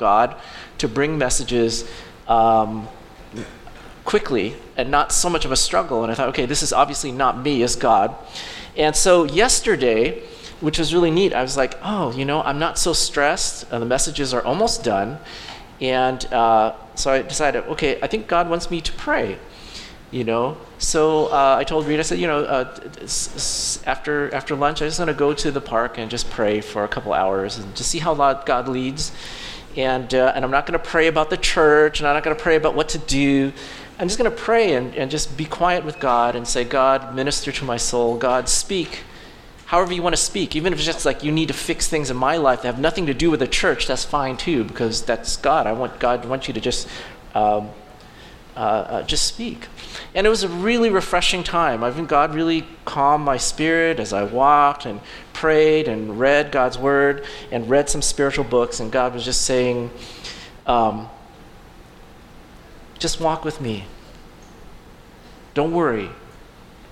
God to bring messages quickly and not so much of a struggle. And I thought, okay, this is obviously not me as God. And so yesterday, which was really neat, I was like, oh, you know, I'm not so stressed. The messages are almost done. And so I decided, okay, I think God wants me to pray, you know. So I told Rita, I said, you know, after lunch, I just want to go to the park and just pray for a couple hours and just see how God leads. And I'm not going to pray about the church, and I'm not going to pray about what to do. I'm just going to pray and just be quiet with God and say, God, minister to my soul. God, speak however you want to speak. Even if it's just like you need to fix things in my life that have nothing to do with the church, that's fine too, because that's God. I want you to just speak. And it was a really refreshing time. I think God really calmed my spirit as I walked and prayed and read God's word and read some spiritual books, and God was just saying, just walk with me. Don't worry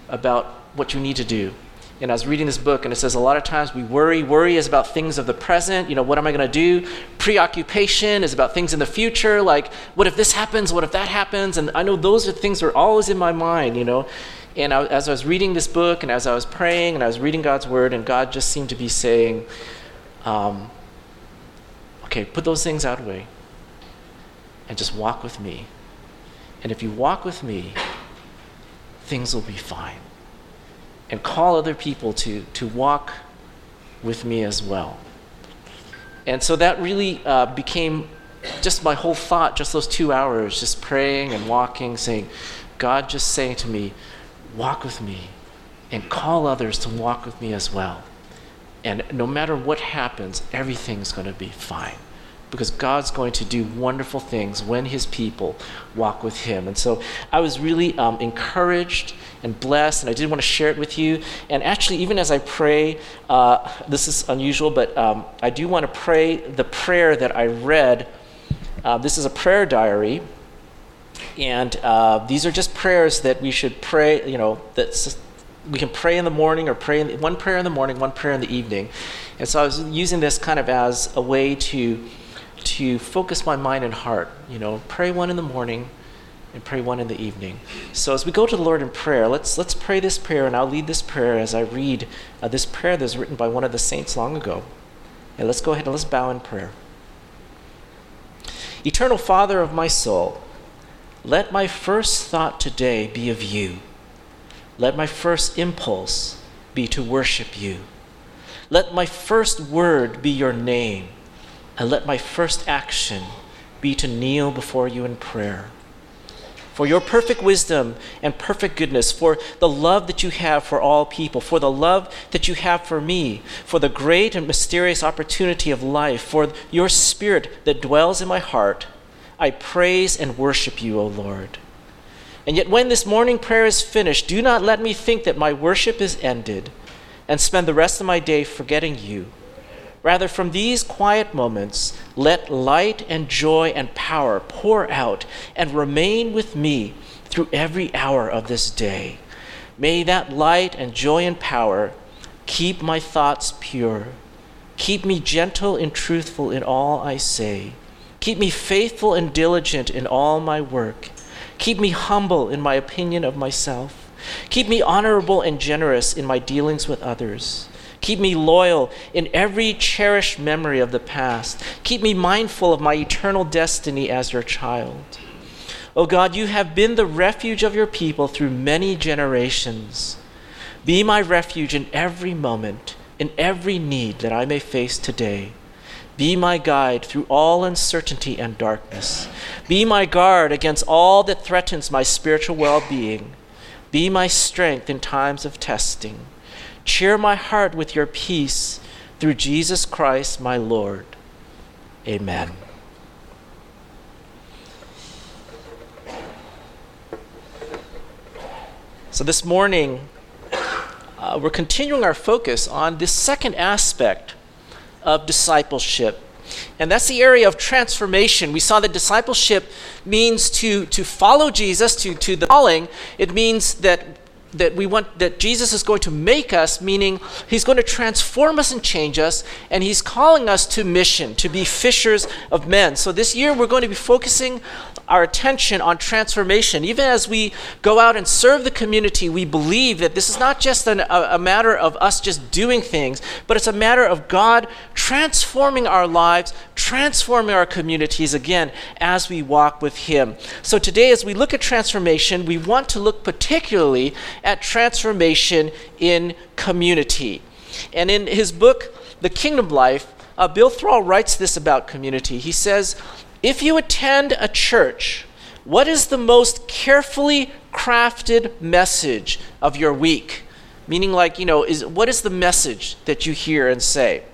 about what you need to do. And I was reading this book, and it says a lot of times we worry. Worry is about things of the present. You know, what am I going to do? Preoccupation is about things in the future, like what if this happens? What if that happens? And I know those are things that are always in my mind, you know. And as I was reading this book, and as I was praying, and I was reading God's word, and God just seemed to be saying, okay, put those things out of the way and just walk with me. And if you walk with me, things will be fine. And call other people to walk with me as well. And so that really became just my whole thought, just those 2 hours, just praying and walking, saying, God just saying to me, walk with me and call others to walk with me as well. And no matter what happens, everything's going to be fine, because God's going to do wonderful things when his people walk with him. And so I was really encouraged and blessed, and I did want to share it with you. And actually, even as I pray, this is unusual, but I do want to pray the prayer that I read. This is a prayer diary, and these are just prayers that we should pray, you know, that's we can pray in the morning, or one prayer in the morning, one prayer in the evening. And so I was using this kind of as a way to focus my mind and heart, you know, pray one in the morning and pray one in the evening. So as we go to the Lord in prayer, let's pray this prayer, and I'll lead this prayer as I read this prayer that was written by one of the saints long ago. And let's go ahead and let's bow in prayer. Eternal Father of my soul, let my first thought today be of you. Let my first impulse be to worship you. Let my first word be your name. And let my first action be to kneel before you in prayer. For your perfect wisdom and perfect goodness, for the love that you have for all people, for the love that you have for me, for the great and mysterious opportunity of life, for your spirit that dwells in my heart, I praise and worship you, O Lord. And yet when this morning prayer is finished, do not let me think that my worship is ended and spend the rest of my day forgetting you. Rather, from these quiet moments, let light and joy and power pour out and remain with me through every hour of this day. May that light and joy and power keep my thoughts pure. Keep me gentle and truthful in all I say. Keep me faithful and diligent in all my work. Keep me humble in my opinion of myself. Keep me honorable and generous in my dealings with others. Keep me loyal in every cherished memory of the past. Keep me mindful of my eternal destiny as your child. O God, you have been the refuge of your people through many generations. Be my refuge in every moment, in every need that I may face today. Be my guide through all uncertainty and darkness. Be my guard against all that threatens my spiritual well-being. Be my strength in times of testing. Cheer my heart with your peace through Jesus Christ, my Lord. Amen. So this morning, we're continuing our focus on this second aspect of discipleship. And that's the area of transformation. We saw that discipleship means to follow Jesus, to the calling. It means that that Jesus is going to make us, meaning he's going to transform us and change us, and he's calling us to mission, to be fishers of men. So this year we're going to be focusing our attention on transformation. Even as we go out and serve the community, we believe that this is not just a matter of us just doing things, but it's a matter of God transforming our lives, transforming our communities again as we walk with him. So today, as we look at transformation, we want to look particularly at transformation in community. And in his book, The Kingdom Life, Bill Thrall writes this about community. He says, if you attend a church, what is the most carefully crafted message of your week? Meaning, what is the message that you hear and say?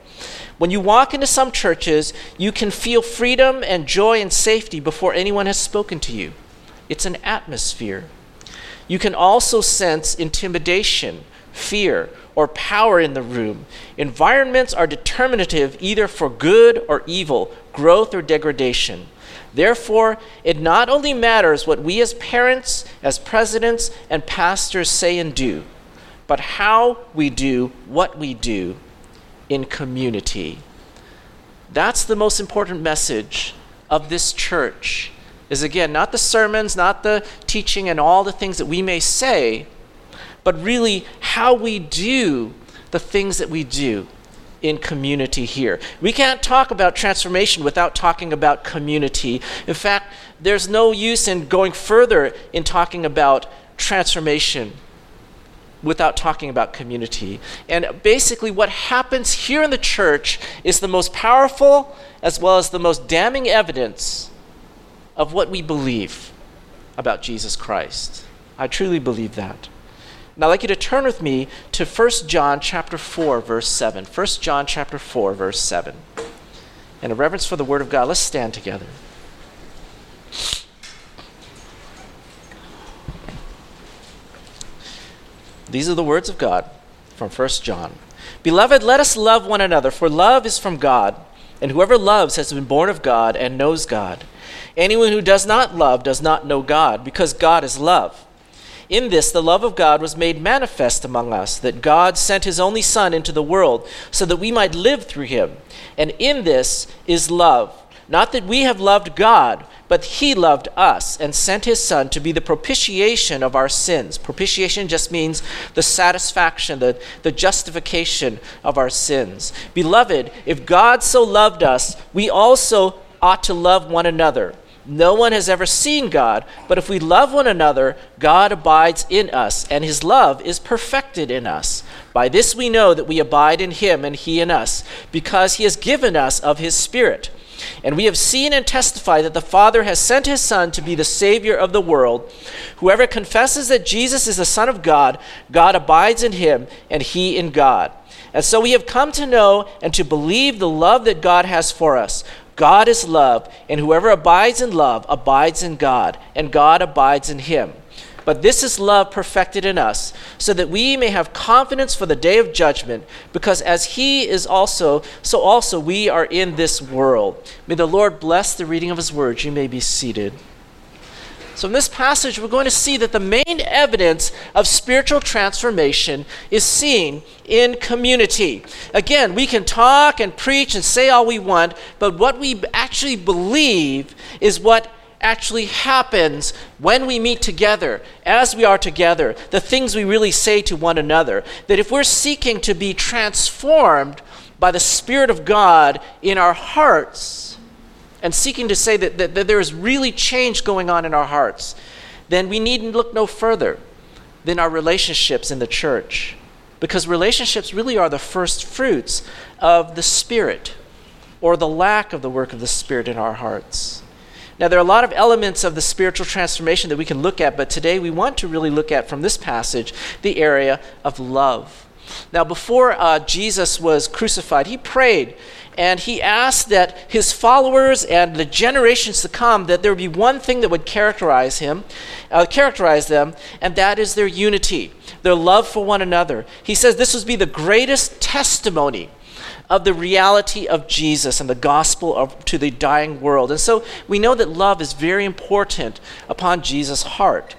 When you walk into some churches, you can feel freedom and joy and safety before anyone has spoken to you. It's an atmosphere. You can also sense intimidation, fear, or power in the room. Environments are determinative either for good or evil, growth or degradation. Therefore, it not only matters what we as parents, as presidents, and pastors say and do, but how we do what we do in community. That's the most important message of this church, is again, not the sermons, not the teaching and all the things that we may say, but really how we do the things that we do in community here. We can't talk about transformation without talking about community. In fact, there's no use in going further in talking about transformation without talking about community. And basically what happens here in the church is the most powerful as well as the most damning evidence of what we believe about Jesus Christ. I truly believe that. Now I'd like you to turn with me to 1 John chapter 4, verse 7. 1 John chapter 4, verse 7. In a reverence for the Word of God, let's stand together. These are the words of God from 1 John. Beloved, let us love one another, for love is from God, and whoever loves has been born of God and knows God. Anyone who does not love does not know God, because God is love. In this, the love of God was made manifest among us, that God sent his only Son into the world so that we might live through him. And in this is love, not that we have loved God, but he loved us and sent his Son to be the propitiation of our sins. Propitiation just means the satisfaction, the justification of our sins. Beloved, if God so loved us, we also ought to love one another. No one has ever seen God, but if we love one another, God abides in us, and his love is perfected in us. By this we know that we abide in him and he in us, because he has given us of his Spirit. And we have seen and testify that the Father has sent his Son to be the Savior of the world. Whoever confesses that Jesus is the Son of God, God abides in him and he in God. And so we have come to know and to believe the love that God has for us. God is love, and whoever abides in love abides in God, and God abides in him. But this is love perfected in us, so that we may have confidence for the day of judgment, because as he is also, so also we are in this world. May the Lord bless the reading of his words. You may be seated. So in this passage, we're going to see that the main evidence of spiritual transformation is seen in community. Again, we can talk and preach and say all we want, but what we actually believe is what actually happens when we meet together, as we are together, the things we really say to one another. That if we're seeking to be transformed by the Spirit of God in our hearts, and seeking to say that there is really change going on in our hearts, then we need look no further than our relationships in the church, because relationships really are the first fruits of the Spirit, or the lack of the work of the Spirit in our hearts. Now, there are a lot of elements of the spiritual transformation that we can look at, but today we want to really look at, from this passage, the area of love. Now, before Jesus was crucified, he prayed, and he asked that his followers and the generations to come, that there would be one thing that would characterize them, and that is their unity, their love for one another. He says this would be the greatest testimony of the reality of Jesus and the gospel to the dying world. And so we know that love is very important upon Jesus' heart.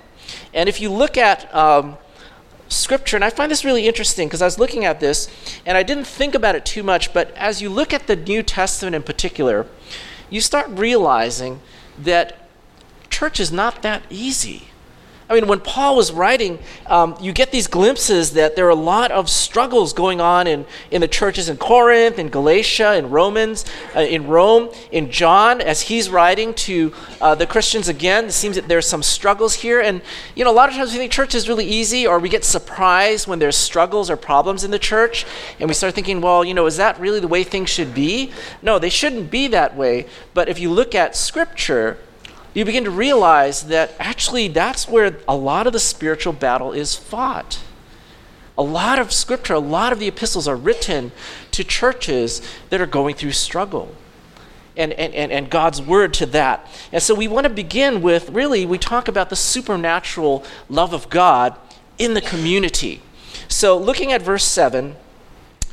And if you look at Scripture, and I find this really interesting because I was looking at this and I didn't think about it too much, but as you look at the New Testament in particular, you start realizing that church is not that easy. I mean, when Paul was writing, you get these glimpses that there are a lot of struggles going on in the churches in Corinth, in Galatia, in Romans, in Rome, in John, as he's writing to the Christians again. It seems that there's some struggles here. And, you know, a lot of times we think church is really easy, or we get surprised when there's struggles or problems in the church. And we start thinking, well, you know, is that really the way things should be? No, they shouldn't be that way. But if you look at Scripture, you begin to realize that actually that's where a lot of the spiritual battle is fought. A lot of Scripture, a lot of the epistles are written to churches that are going through struggle, and God's word to that. And so we want to begin with, really, we talk about the supernatural love of God in the community. So looking at verse 7,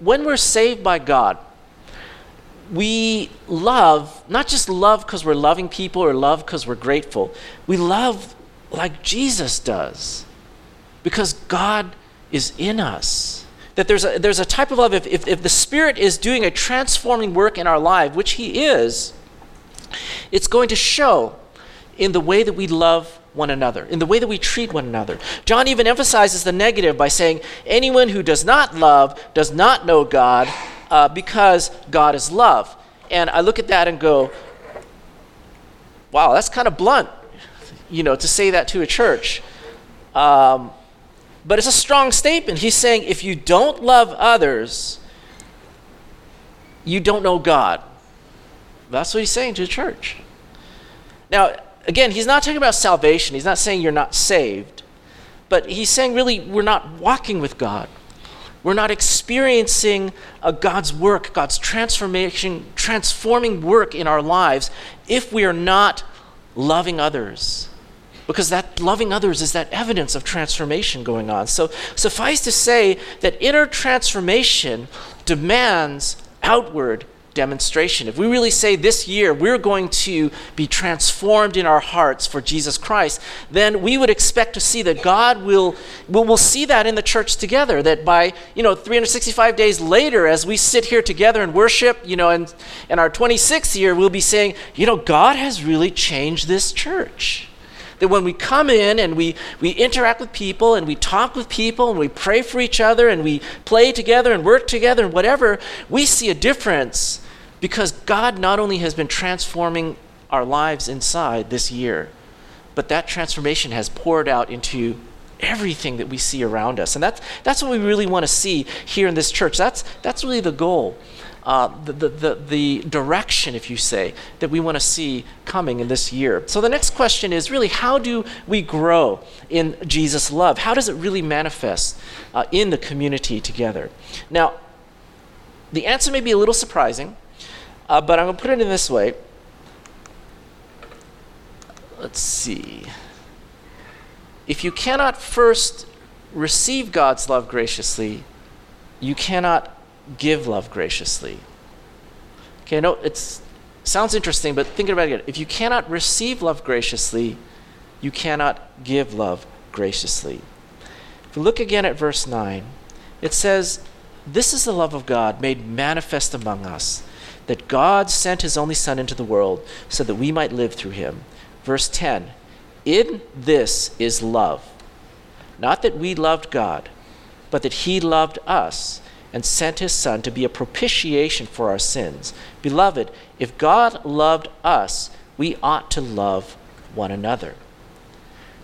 when we're saved by God, we love, not just love because we're loving people or love because we're grateful. We love like Jesus does, because God is in us. That there's a type of love, if the Spirit is doing a transforming work in our life, which he is, it's going to show in the way that we love one another, in the way that we treat one another. John even emphasizes the negative by saying, anyone who does not love does not know God, because God is love. And I look at that and go, wow, that's kind of blunt, you know, to say that to a church. But it's a strong statement. He's saying, if you don't love others, you don't know God. That's what he's saying to the church. Now, again, he's not talking about salvation. He's not saying you're not saved. But he's saying, really, we're not walking with God. We're not experiencing God's work, God's transforming work in our lives if we are not loving others. Because that loving others is that evidence of transformation going on. So suffice to say that inner transformation demands outward demonstration. If we really say this year we're going to be transformed in our hearts for Jesus Christ, then we would expect to see that God will see that in the church together, that by, you know, 365 days later, as we sit here together and worship, you know, and in our 26th year, we'll be saying, you know, God has really changed this church. That when we come in and we interact with people and we talk with people and we pray for each other and we play together and work together and whatever, we see a difference because God not only has been transforming our lives inside this year, but that transformation has poured out into everything that we see around us. And that's what we really want to see here in this church. That's really the goal, the direction, if you say, that we want to see coming in this year. So the next question is really, how do we grow in Jesus' love? How does it really manifest in the community together? Now, the answer may be a little surprising, but I'm going to put it in this way. Let's see. If you cannot first receive God's love graciously, you cannot give love graciously. Okay, I know it sounds interesting, but think about it again. If you cannot receive love graciously, you cannot give love graciously. If you look again at verse 9, it says, "This is the love of God made manifest among us, that God sent his only Son into the world so that we might live through him." Verse 10, "In this is love, not that we loved God, but that he loved us and sent his Son to be a propitiation for our sins. Beloved, if God loved us, we ought to love one another."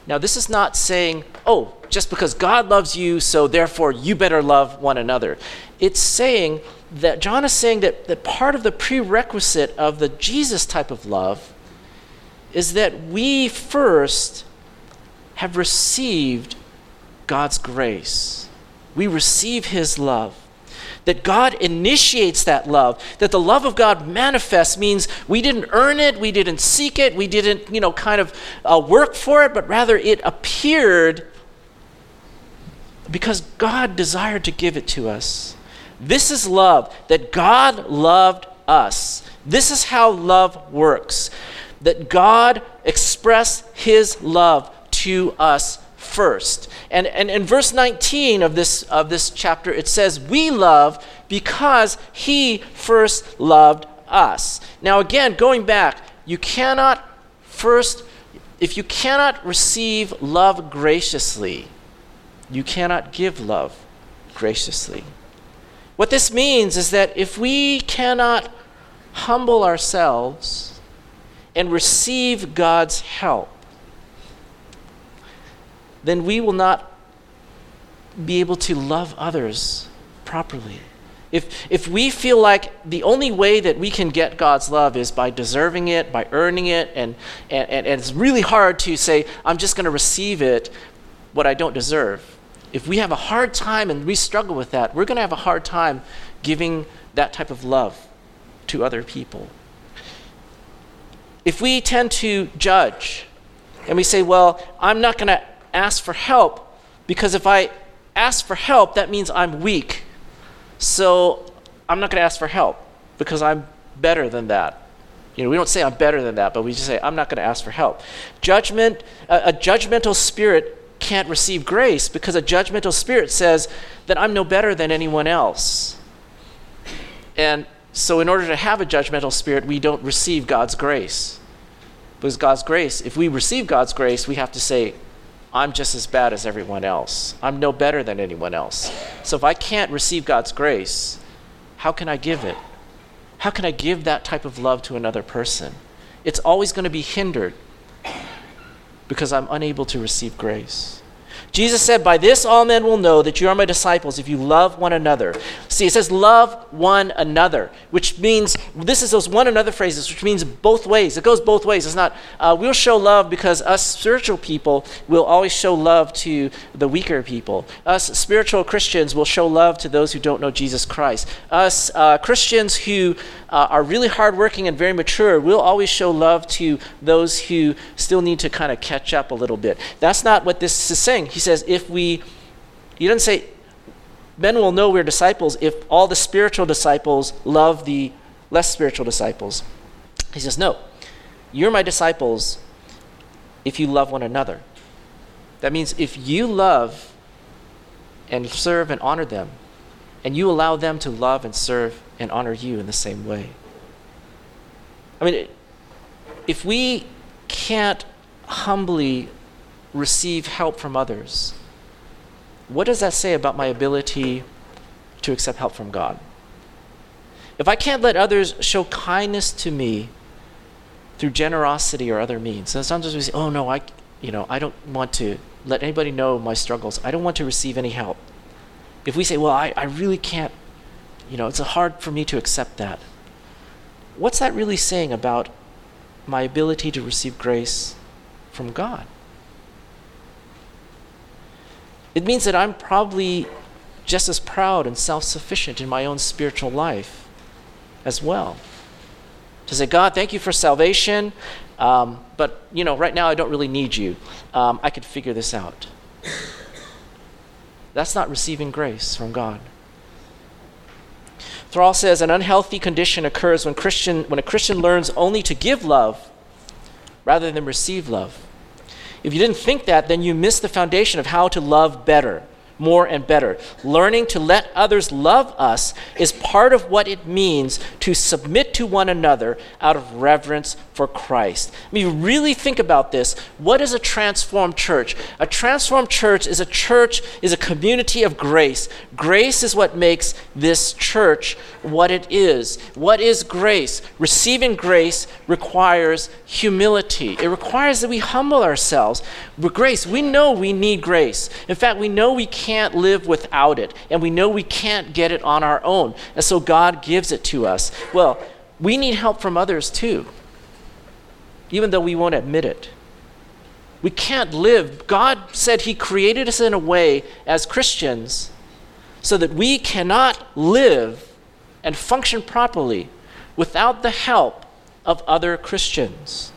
Now, this is not saying, oh, just because God loves you, so therefore you better love one another. It's saying that, John is saying that part of the prerequisite of the Jesus type of love is that we first have received God's grace. We receive his love. That God initiates that love, that the love of God manifests means we didn't earn it, we didn't seek it, we didn't, work for it, but rather it appeared because God desired to give it to us. This is love, that God loved us. This is how love works, that God expressed his love to us first. And in verse 19 of this chapter, it says, we love because he first loved us. Now again, going back, if you cannot receive love graciously, you cannot give love graciously. What this means is that if we cannot humble ourselves and receive God's help, then we will not be able to love others properly. If we feel like the only way that we can get God's love is by deserving it, by earning it, and it's really hard to say, I'm just going to receive it, what I don't deserve. If we have a hard time and we struggle with that, we're going to have a hard time giving that type of love to other people. If we tend to judge and we say, well, I'm not going to ask for help because if I ask for help, that means I'm weak. So I'm not going to ask for help because I'm better than that. We don't say I'm better than that, but we just say I'm not going to ask for help. Judgment, a judgmental spirit can't receive grace because a judgmental spirit says that I'm no better than anyone else. And so in order to have a judgmental spirit, we don't receive God's grace. Because God's grace, if we receive God's grace, we have to say, I'm just as bad as everyone else. I'm no better than anyone else. So if I can't receive God's grace, how can I give it? How can I give that type of love to another person? It's always going to be hindered because I'm unable to receive grace. Jesus said, by this all men will know that you are my disciples if you love one another. See, it says love one another, which means, this is those one another phrases, which means both ways. It goes both ways. It's not, we'll show love because us spiritual people will always show love to the weaker people. Us spiritual Christians will show love to those who don't know Jesus Christ. Us Christians who are really hardworking and very mature will always show love to those who still need to kind of catch up a little bit. That's not what this is saying. He says, he doesn't say, men will know we're disciples if all the spiritual disciples love the less spiritual disciples. He says, no, you're my disciples if you love one another. That means if you love and serve and honor them, and you allow them to love and serve and honor you in the same way. If we can't humbly receive help from others, what does that say about my ability to accept help from God? If I can't let others show kindness to me through generosity or other means, so sometimes we say, oh no, I don't want to let anybody know my struggles. I don't want to receive any help. If we say, well, I really can't, it's hard for me to accept that. What's that really saying about my ability to receive grace from God? It means that I'm probably just as proud and self-sufficient in my own spiritual life as well. To say, God, thank you for salvation, but right now I don't really need you. I could figure this out. That's not receiving grace from God. Thrall says, an unhealthy condition occurs when a Christian learns only to give love rather than receive love. If you didn't think that, then you miss the foundation of how to love better, more and better. Learning to let others love us is part of what it means to submit to one another out of reverence for Christ. Really think about this. What is a transformed church? A transformed church, is a community of grace. Grace is what makes this church what it is. What is grace? Receiving grace requires humility. It requires that we humble ourselves. With grace, we know we need grace. In fact, we know we can't live without it, and we know we can't get it on our own, and so God gives it to us. Well, we need help from others too, even though we won't admit it. We can't live. God said he created us in a way as Christians so that we cannot live and function properly without the help of other Christians.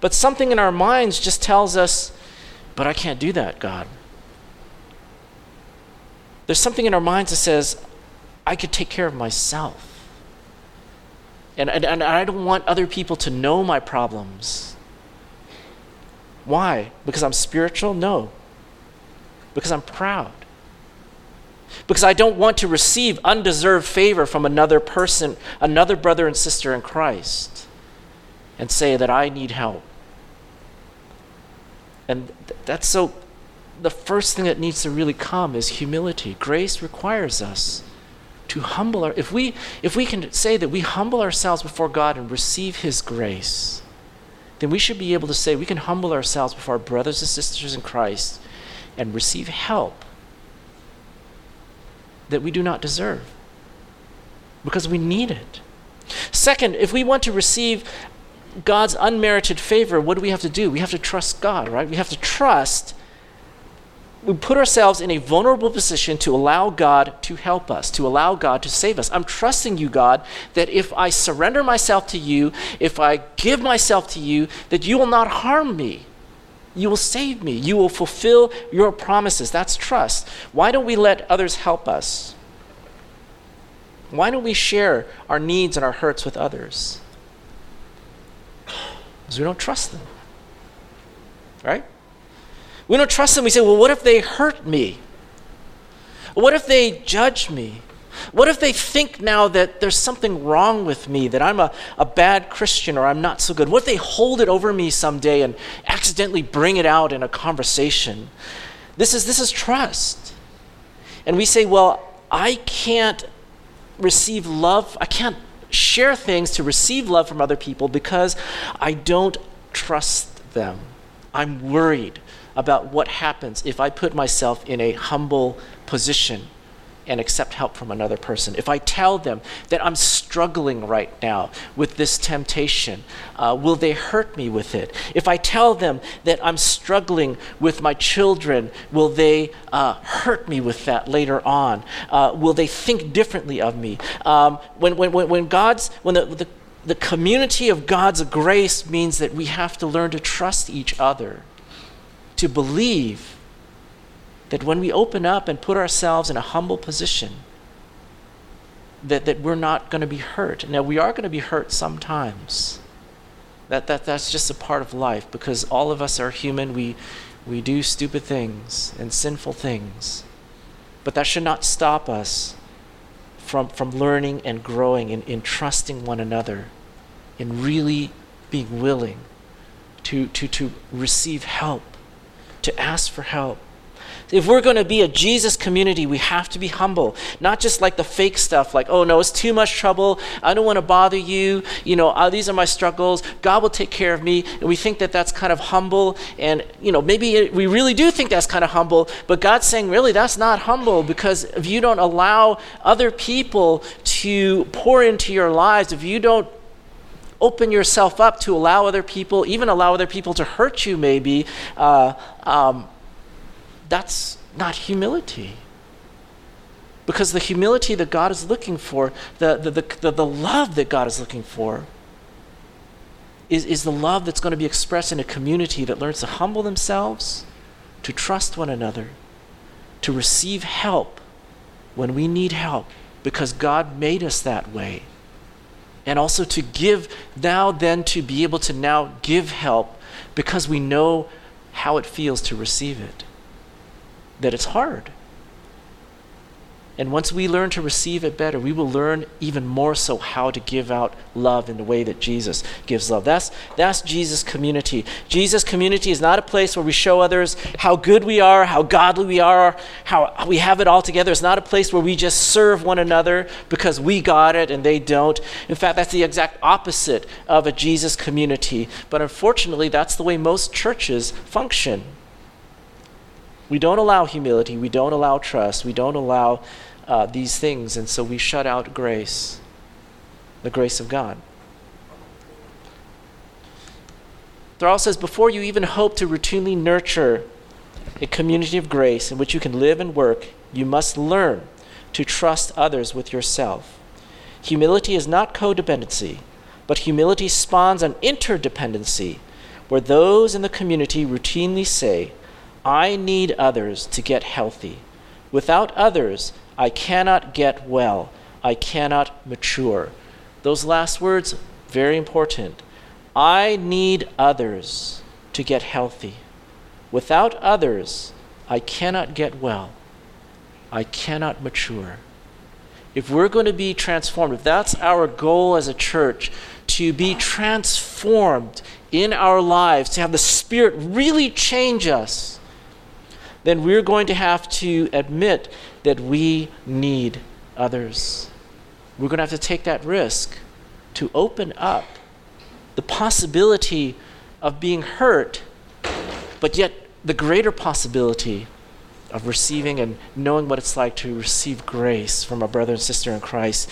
But something in our minds just tells us, but I can't do that, God. There's something in our minds that says, I could take care of myself. And I don't want other people to know my problems. Why? Because I'm spiritual? No. Because I'm proud. Because I don't want to receive undeserved favor from another person, another brother and sister in Christ, and say that I need help. And that's so, the first thing that needs to really come is humility. Grace requires us to humble our, if we can say that we humble ourselves before God and receive his grace, then we should be able to say we can humble ourselves before our brothers and sisters in Christ and receive help that we do not deserve because we need it. Second, if we want to receive God's unmerited favor, what do? We have to trust God, right? We have to trust. We put ourselves in a vulnerable position to allow God to help us, to allow God to save us. I'm trusting you, God, that if I surrender myself to you, if I give myself to you, that you will not harm me. You will save me. You will fulfill your promises. That's trust. Why don't we let others help us? Why don't we share our needs and our hurts with others? Because we don't trust them, right? We don't trust them. We say, well, what if they hurt me? What if they judge me? What if they think now that there's something wrong with me, that I'm a bad Christian or I'm not so good? What if they hold it over me someday and accidentally bring it out in a conversation? This is trust. And we say, well, I can't receive love. I can't share things to receive love from other people because I don't trust them. I'm worried about what happens if I put myself in a humble position and accept help from another person. If I tell them that I'm struggling right now with this temptation, will they hurt me with it? If I tell them that I'm struggling with my children, will they hurt me with that later on? Will they think differently of me? When the community of God's grace means that we have to learn to trust each other, to believe that when we open up and put ourselves in a humble position, that we're not going to be hurt. Now, we are going to be hurt sometimes. That's just a part of life because all of us are human. We do stupid things and sinful things. But that should not stop us from learning and growing and in trusting one another and really being willing to receive help, to ask for help. If we're going to be a Jesus community, we have to be humble, not just like the fake stuff, like, oh no, it's too much trouble, I don't want to bother you, these are my struggles, God will take care of me, and we think that that's kind of humble, and we really do think that's kind of humble, but God's saying, really, that's not humble, because if you don't allow other people to pour into your lives, if you don't open yourself up to allow other people, even allow other people to hurt you maybe, that's not humility. Because the humility that God is looking for, the love that God is looking for is the love that's going to be expressed in a community that learns to humble themselves, to trust one another, to receive help when we need help, because God made us that way. And also to give to be able to now give help because we know how it feels to receive it, that it's hard. And once we learn to receive it better, we will learn even more so how to give out love in the way that Jesus gives love. That's Jesus community. Jesus community is not a place where we show others how good we are, how godly we are, how we have it all together. It's not a place where we just serve one another because we got it and they don't. In fact, that's the exact opposite of a Jesus community. But unfortunately, that's the way most churches function. We don't allow humility, we don't allow trust, we don't allow these things, and so we shut out grace, the grace of God. Thrall says, before you even hope to routinely nurture a community of grace in which you can live and work, you must learn to trust others with yourself. Humility is not codependency, but humility spawns an interdependency where those in the community routinely say, I need others to get healthy. Without others, I cannot get well. I cannot mature. Those last words, very important. I need others to get healthy. Without others, I cannot get well. I cannot mature. If we're going to be transformed, if that's our goal as a church, to be transformed in our lives, to have the Spirit really change us, then we're going to have to admit that we need others. We're going to have to take that risk to open up the possibility of being hurt, but yet the greater possibility of receiving and knowing what it's like to receive grace from our brother and sister in Christ.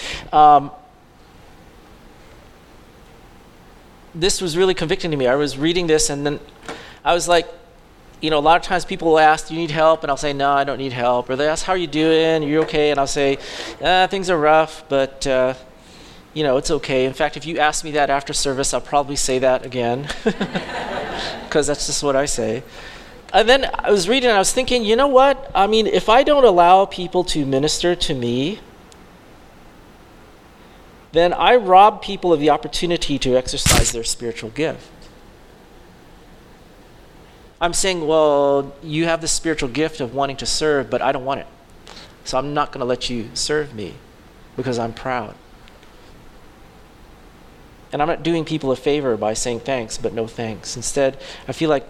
This was really convicting to me. I was reading this and then I was like, a lot of times people will ask, do you need help? And I'll say, no, I don't need help. Or they ask, how are you doing? Are you okay? And I'll say, things are rough, but it's okay. In fact, if you ask me that after service, I'll probably say that again because that's just what I say. And then I was reading and I was thinking, you know what? I mean, if I don't allow people to minister to me, then I rob people of the opportunity to exercise their spiritual gift. I'm saying, well, you have the spiritual gift of wanting to serve, but I don't want it. So I'm not going to let you serve me because I'm proud. And I'm not doing people a favor by saying thanks, but no thanks. Instead, I feel like,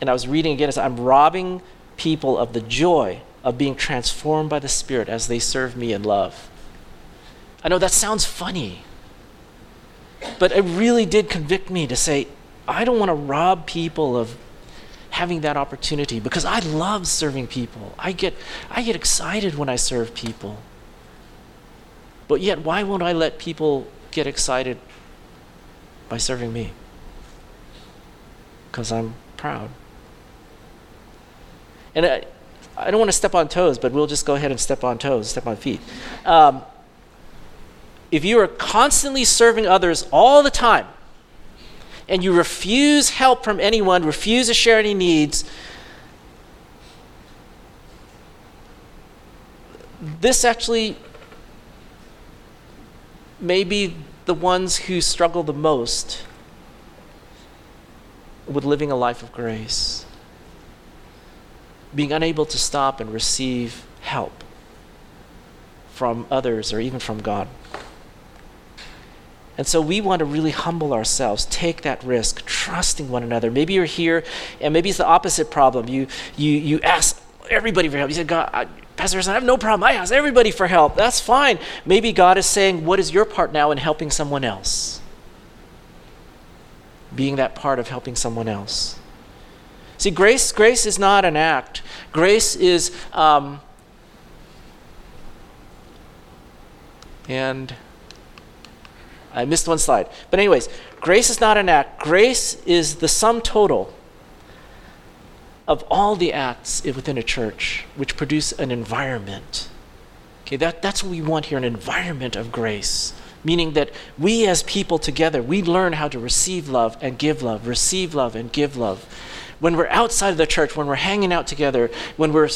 and I was reading again, I'm robbing people of the joy of being transformed by the Spirit as they serve me in love. I know that sounds funny, but it really did convict me to say, I don't want to rob people of having that opportunity because I love serving people. I get excited when I serve people. But yet, why won't I let people get excited by serving me? Because I'm proud. And I don't want to step on toes, but we'll just go ahead and step on feet. If you are constantly serving others all the time, and you refuse help from anyone, refuse to share any needs, this actually may be the ones who struggle the most with living a life of grace, being unable to stop and receive help from others or even from God. And so we want to really humble ourselves, take that risk, trusting one another. Maybe you're here, and maybe it's the opposite problem. You ask everybody for help. You say, God, Pastor, I have no problem. I ask everybody for help. That's fine. Maybe God is saying, what is your part now in helping someone else? Being that part of helping someone else. See, grace is not an act. Grace is, and I missed one slide. But anyways, grace is not an act. Grace is the sum total of all the acts within a church which produce an environment. Okay, that's what we want here, an environment of grace, meaning that we as people together, we learn how to receive love and give love, receive love and give love. When we're outside of the church, when we're hanging out together, when we're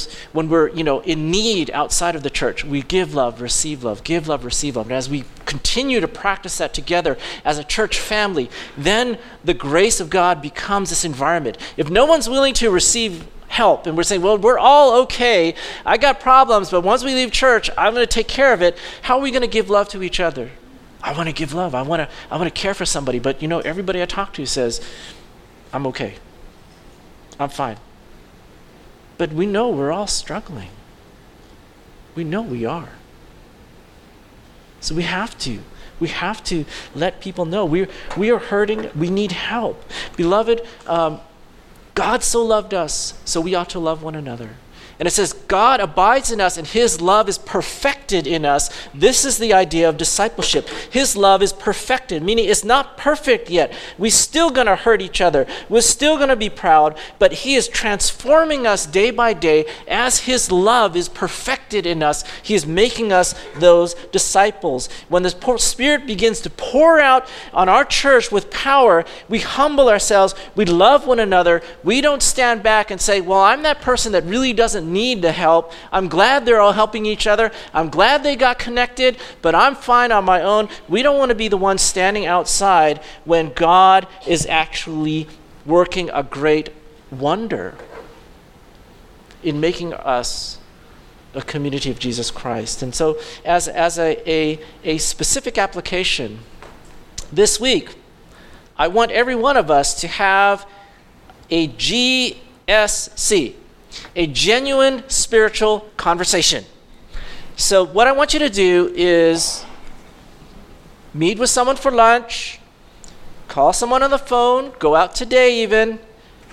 in need outside of the church, we give love, receive love, give love, receive love. And as we continue to practice that together as a church family, then the grace of God becomes this environment. If no one's willing to receive help and we're saying, well, we're all okay, I got problems, but once we leave church, I'm going to take care of it. How are we going to give love to each other? I want to give love. I want to care for somebody. But everybody I talk to says, I'm okay. I'm fine. But we know we're all struggling. We know we are. So we have to let people know we are hurting. We need help. Beloved, God so loved us, so we ought to love one another. And it says, God abides in us and his love is perfected in us. This is the idea of discipleship. His love is perfected, meaning it's not perfect yet. We're still going to hurt each other. We're still going to be proud, but he is transforming us day by day as his love is perfected in us. He is making us those disciples. When the Spirit begins to pour out on our church with power, we humble ourselves. We love one another. We don't stand back and say, well, I'm that person that really doesn't need the help. I'm glad they're all helping each other. I'm glad they got connected, but I'm fine on my own. We don't want to be the ones standing outside when God is actually working a great wonder in making us a community of Jesus Christ. And so as a specific application, this week, I want every one of us to have a GSC, a genuine spiritual conversation. So what I want you to do is meet with someone for lunch, call someone on the phone, go out today even,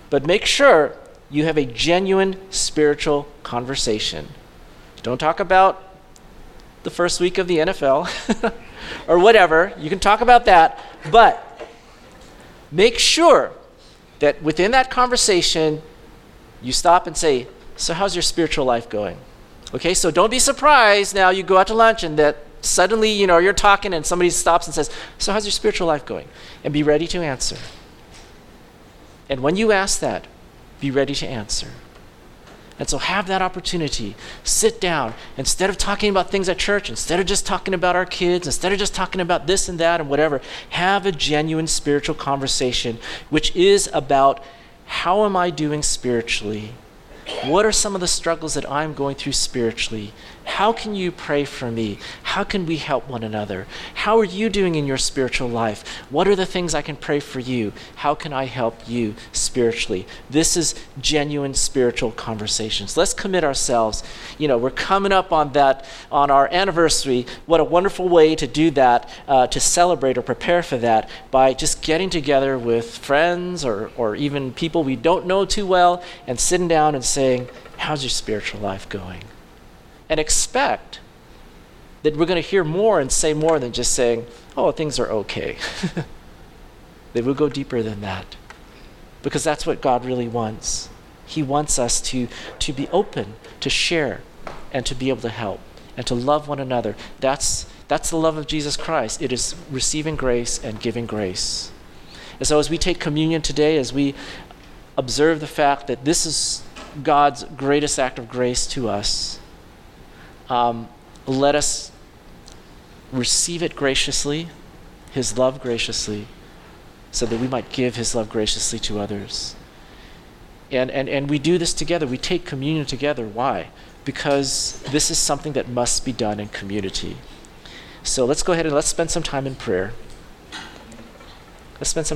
but make sure you have a genuine spiritual conversation. Don't talk about the first week of the NFL or whatever. You can talk about that, but make sure that within that conversation, you stop and say, so how's your spiritual life going? Okay, so don't be surprised now you go out to lunch and that suddenly, you're talking and somebody stops and says, so how's your spiritual life going? And be ready to answer. And when you ask that, be ready to answer. And so have that opportunity. Sit down. Instead of talking about things at church, instead of just talking about our kids, instead of just talking about this and that and whatever, have a genuine spiritual conversation, which is about, how am I doing spiritually? What are some of the struggles that I'm going through spiritually? How can you pray for me? How can we help one another? How are you doing in your spiritual life? What are the things I can pray for you? How can I help you spiritually? This is genuine spiritual conversations. Let's commit ourselves. We're coming up on our anniversary. What a wonderful way to do that, to celebrate or prepare for that by just getting together with friends or even people we don't know too well and sitting down and saying, how's your spiritual life going? And expect that we're going to hear more and say more than just saying, oh, things are okay. That we'll go deeper than that. Because that's what God really wants. He wants us to be open, to share, and to be able to help, and to love one another. That's the love of Jesus Christ. It is receiving grace and giving grace. And so as we take communion today, as we observe the fact that this is God's greatest act of grace to us, let us receive it graciously, his love graciously, so that we might give his love graciously to others. And we do this together. We take communion together. Why? Because this is something that must be done in community. So let's go ahead and let's spend some time in prayer. Let's spend some